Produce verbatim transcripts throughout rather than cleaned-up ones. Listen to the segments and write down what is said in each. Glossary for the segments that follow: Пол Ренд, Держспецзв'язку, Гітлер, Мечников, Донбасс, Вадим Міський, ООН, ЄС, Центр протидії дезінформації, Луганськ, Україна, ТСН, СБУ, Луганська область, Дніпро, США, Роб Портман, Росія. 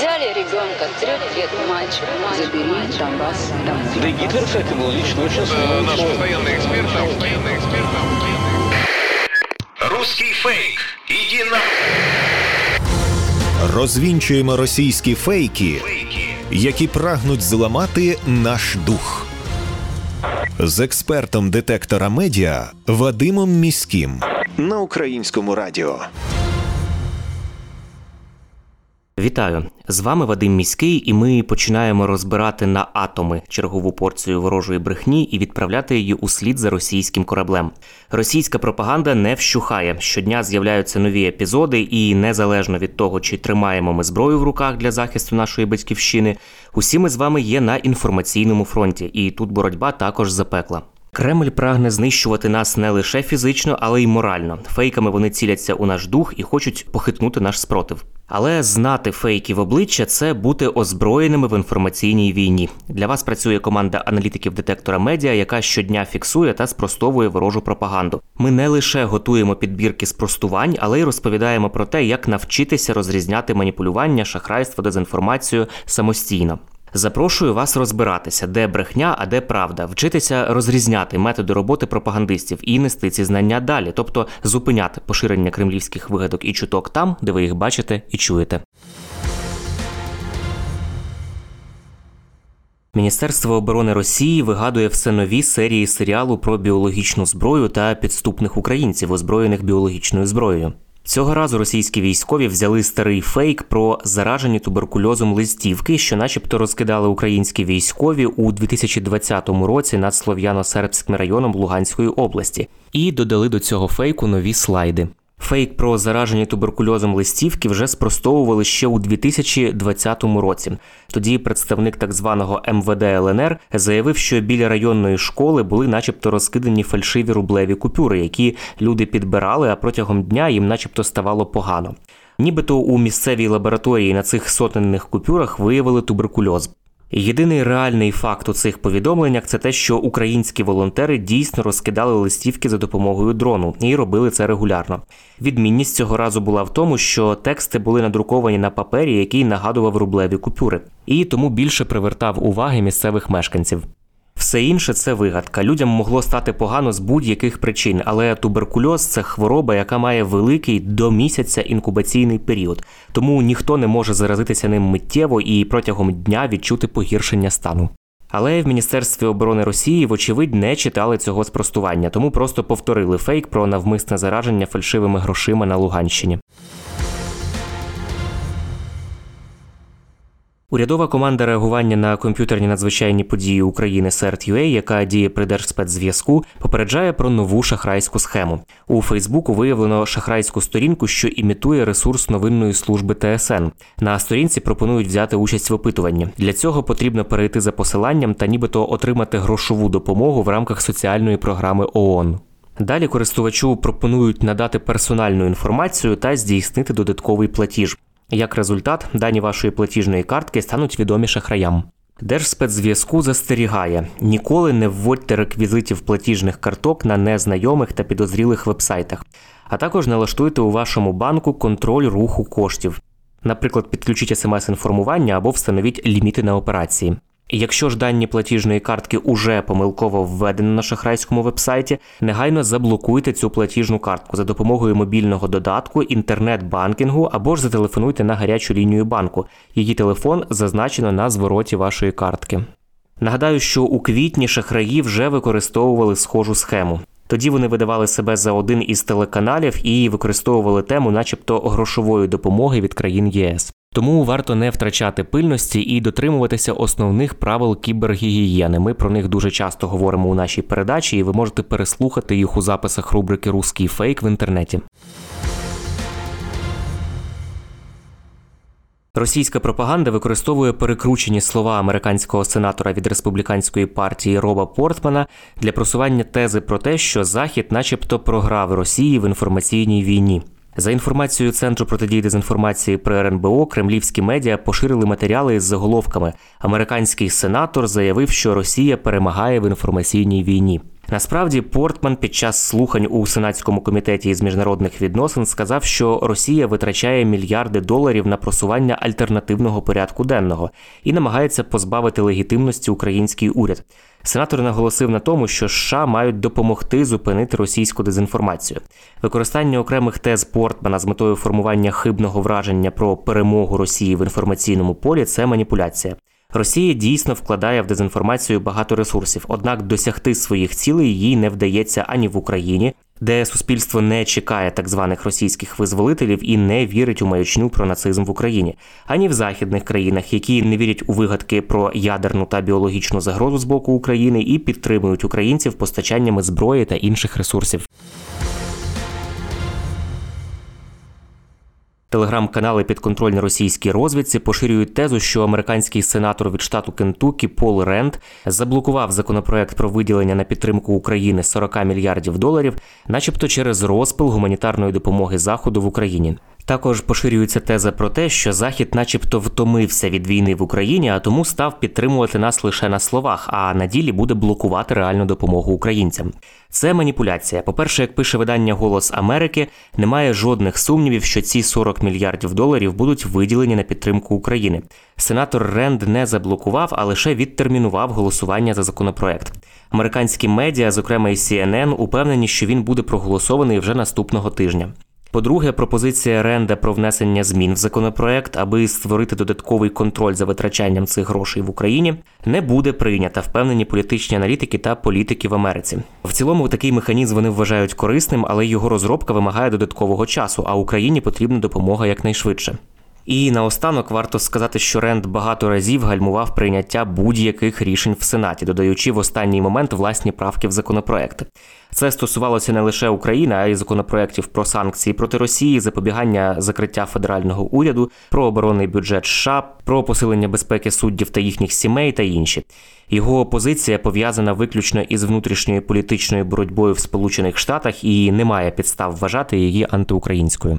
Взяли ребенка, трех лет мальчик, забери Донбасс. Да и Гитлер, кстати, был лично очень смелый. Наш постоянный эксперт, постоянный эксперт. Русский фейк. Иди на... Розвінчуємо російські фейки, які прагнуть зламати наш дух. З експертом детектора медіа Вадимом Міським на Українському радіо. Вітаю! З вами Вадим Міський, і ми починаємо розбирати на атоми чергову порцію ворожої брехні і відправляти її услід за російським кораблем. Російська пропаганда не вщухає. Щодня з'являються нові епізоди, і незалежно від того, чи тримаємо ми зброю в руках для захисту нашої батьківщини, усі ми з вами є на інформаційному фронті, і тут боротьба також запекла. Кремль прагне знищувати нас не лише фізично, але й морально. Фейками вони ціляться у наш дух і хочуть похитнути наш спротив. Але знати фейки в обличчя – це бути озброєними в інформаційній війні. Для вас працює команда аналітиків детектора медіа, яка щодня фіксує та спростовує ворожу пропаганду. Ми не лише готуємо підбірки спростувань, але й розповідаємо про те, як навчитися розрізняти маніпулювання, шахрайство, дезінформацію самостійно. Запрошую вас розбиратися, де брехня, а де правда, вчитися розрізняти методи роботи пропагандистів і нести ці знання далі, тобто зупиняти поширення кремлівських вигадок і чуток там, де ви їх бачите і чуєте. Міністерство оборони Росії вигадує все нові серії серіалу про біологічну зброю та підступних українців, озброєних біологічною зброєю. Цього разу російські військові взяли старий фейк про заражені туберкульозом листівки, що начебто розкидали українські військові у дві тисячі двадцятому році над Слов'яно-Сербським районом Луганської області, і додали до цього фейку нові слайди. Фейк про заражені туберкульозом листівки вже спростовували ще у дві тисячі двадцятому році. Тоді представник так званого ем ве де ел ен ер заявив, що біля районної школи були начебто розкидані фальшиві рублеві купюри, які люди підбирали, а протягом дня їм начебто ставало погано. Нібито у місцевій лабораторії на цих сотенних купюрах виявили туберкульоз. Єдиний реальний факт у цих повідомленнях – це те, що українські волонтери дійсно розкидали листівки за допомогою дрону і робили це регулярно. Відмінність цього разу була в тому, що тексти були надруковані на папері, який нагадував рублеві купюри, і тому більше привертав уваги місцевих мешканців. Все інше – це вигадка. Людям могло стати погано з будь-яких причин, але туберкульоз – це хвороба, яка має великий до місяця інкубаційний період. Тому ніхто не може заразитися ним миттєво і протягом дня відчути погіршення стану. Але в Міністерстві оборони Росії, вочевидь, не читали цього спростування, тому просто повторили фейк про навмисне зараження фальшивими грошима на Луганщині. Урядова команда реагування на комп'ютерні надзвичайні події України сі і ар ті ю ей, яка діє при Держспецзв'язку, попереджає про нову шахрайську схему. У Фейсбуку виявлено шахрайську сторінку, що імітує ресурс новинної служби те ес ен. На сторінці пропонують взяти участь в опитуванні. Для цього потрібно перейти за посиланням та нібито отримати грошову допомогу в рамках соціальної програми ООН. Далі користувачу пропонують надати персональну інформацію та здійснити додатковий платіж. Як результат, дані вашої платіжної картки стануть відомі шахраям. Держспецзв'язку застерігає – ніколи не вводьте реквізитів платіжних карток на незнайомих та підозрілих вебсайтах, а також налаштуйте у вашому банку контроль руху коштів. Наприклад, підключіть смс-інформування або встановіть ліміти на операції. Якщо ж дані платіжної картки уже помилково введено на шахрайському вебсайті, негайно заблокуйте цю платіжну картку за допомогою мобільного додатку, інтернет-банкінгу або ж зателефонуйте на гарячу лінію банку. Її телефон зазначено на звороті вашої картки. Нагадаю, що у квітні шахраї вже використовували схожу схему. Тоді вони видавали себе за один із телеканалів і використовували тему начебто грошової допомоги від країн ЄС. Тому варто не втрачати пильності і дотримуватися основних правил кібергігієни. Ми про них дуже часто говоримо у нашій передачі, і ви можете переслухати їх у записах рубрики «Русський фейк» в інтернеті. Російська пропаганда використовує перекручені слова американського сенатора від республіканської партії Роба Портмана для просування тези про те, що Захід начебто програв Росії в інформаційній війні. За інформацією Центру протидії дезінформації при ер ен бе о, кремлівські медіа поширили матеріали із заголовками «Американський сенатор заявив, що Росія перемагає в інформаційній війні». Насправді, Портман під час слухань у Сенатському комітеті із міжнародних відносин сказав, що Росія витрачає мільярди доларів на просування альтернативного порядку денного і намагається позбавити легітимності український уряд. Сенатор наголосив на тому, що США мають допомогти зупинити російську дезінформацію. Використання окремих тез Портмана з метою формування хибного враження про перемогу Росії в інформаційному полі – це маніпуляція. Росія дійсно вкладає в дезінформацію багато ресурсів, однак досягти своїх цілей їй не вдається ані в Україні, де суспільство не чекає так званих російських визволителів і не вірить у маячню про нацизм в Україні, ані в західних країнах, які не вірять у вигадки про ядерну та біологічну загрозу з боку України і підтримують українців постачаннями зброї та інших ресурсів. Телеграм-канали підконтрольні російській розвідці поширюють тезу, що американський сенатор від штату Кентукі Пол Ренд заблокував законопроект про виділення на підтримку України сорок мільярдів доларів, начебто через розпил гуманітарної допомоги Заходу в Україні. Також поширюється теза про те, що Захід начебто втомився від війни в Україні, а тому став підтримувати нас лише на словах, а на ділі буде блокувати реальну допомогу українцям. Це маніпуляція. По-перше, як пише видання «Голос Америки», немає жодних сумнівів, що ці сорок мільярдів доларів будуть виділені на підтримку України. Сенатор Ренд не заблокував, а лише відтермінував голосування за законопроект. Американські медіа, зокрема і Сі Ен Ен, упевнені, що він буде проголосований вже наступного тижня. По-друге, пропозиція Ренда про внесення змін в законопроект, аби створити додатковий контроль за витрачанням цих грошей в Україні, не буде прийнята, впевнені політичні аналітики та політики в Америці. В цілому такий механізм вони вважають корисним, але його розробка вимагає додаткового часу, а Україні потрібна допомога якнайшвидше. І наостанок варто сказати, що Ренд багато разів гальмував прийняття будь-яких рішень в Сенаті, додаючи в останній момент власні правки в законопроекти. Це стосувалося не лише України, а й законопроєктів про санкції проти Росії, запобігання закриття федерального уряду, про оборонний бюджет США, про посилення безпеки суддів та їхніх сімей та інші. Його позиція пов'язана виключно із внутрішньою політичною боротьбою в Сполучених Штатах і немає підстав вважати її антиукраїнською.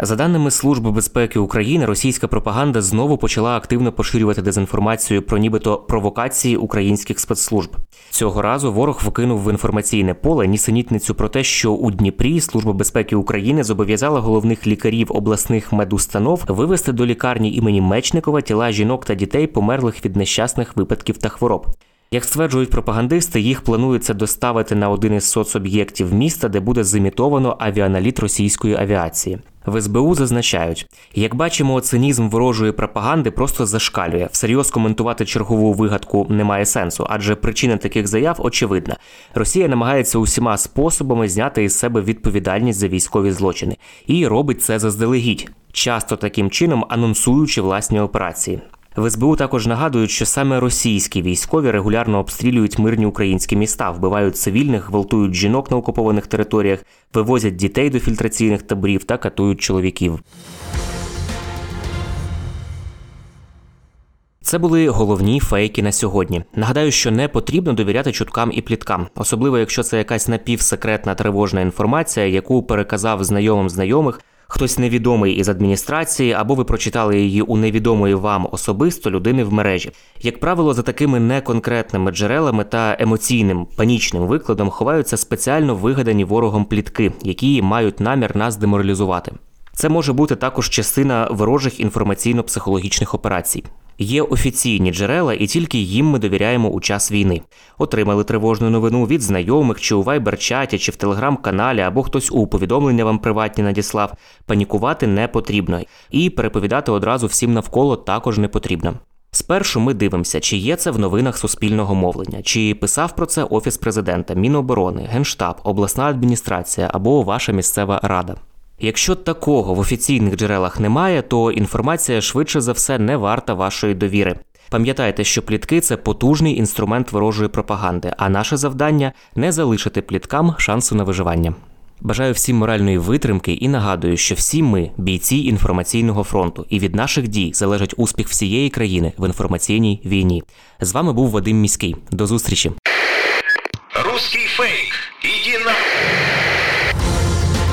За даними Служби безпеки України, російська пропаганда знову почала активно поширювати дезінформацію про нібито провокації українських спецслужб. Цього разу ворог вкинув в інформаційне поле нісенітницю про те, що у Дніпрі Служба безпеки України зобов'язала головних лікарів обласних медустанов вивезти до лікарні імені Мечникова тіла жінок та дітей, померлих від нещасних випадків та хвороб. Як стверджують пропагандисти, їх планується доставити на один із соцоб'єктів міста, де буде зімітовано авіаналіт російської авіації. В Ес Бе У зазначають, як бачимо, цинізм ворожої пропаганди просто зашкалює. Всерйоз коментувати чергову вигадку немає сенсу, адже причина таких заяв очевидна. Росія намагається усіма способами зняти із себе відповідальність за військові злочини. І робить це заздалегідь, часто таким чином анонсуючи власні операції. В Ес Бе У також нагадують, що саме російські військові регулярно обстрілюють мирні українські міста, вбивають цивільних, гвалтують жінок на окупованих територіях, вивозять дітей до фільтраційних таборів та катують чоловіків. Це були головні фейки на сьогодні. Нагадаю, що не потрібно довіряти чуткам і пліткам, особливо якщо це якась напівсекретна тривожна інформація, яку переказав знайомим знайомих, хтось невідомий із адміністрації, або ви прочитали її у невідомої вам особисто людини в мережі. Як правило, за такими неконкретними джерелами та емоційним, панічним викладом ховаються спеціально вигадані ворогом плітки, які мають намір нас деморалізувати. Це може бути також частина ворожих інформаційно-психологічних операцій. Є офіційні джерела, і тільки їм ми довіряємо у час війни. Отримали тривожну новину від знайомих, чи у вайбер-чаті, чи в телеграм-каналі, або хтось у повідомлення вам приватні надіслав. Панікувати не потрібно. І переповідати одразу всім навколо також не потрібно. Спершу ми дивимося, чи є це в новинах суспільного мовлення, чи писав про це Офіс Президента, Міноборони, Генштаб, обласна адміністрація або ваша місцева рада. Якщо такого в офіційних джерелах немає, то інформація швидше за все не варта вашої довіри. Пам'ятайте, що плітки – це потужний інструмент ворожої пропаганди, а наше завдання – не залишити пліткам шансу на виживання. Бажаю всім моральної витримки і нагадую, що всі ми – бійці інформаційного фронту, і від наших дій залежить успіх всієї країни в інформаційній війні. З вами був Вадим Міський. До зустрічі! Руський фейк. Іди на...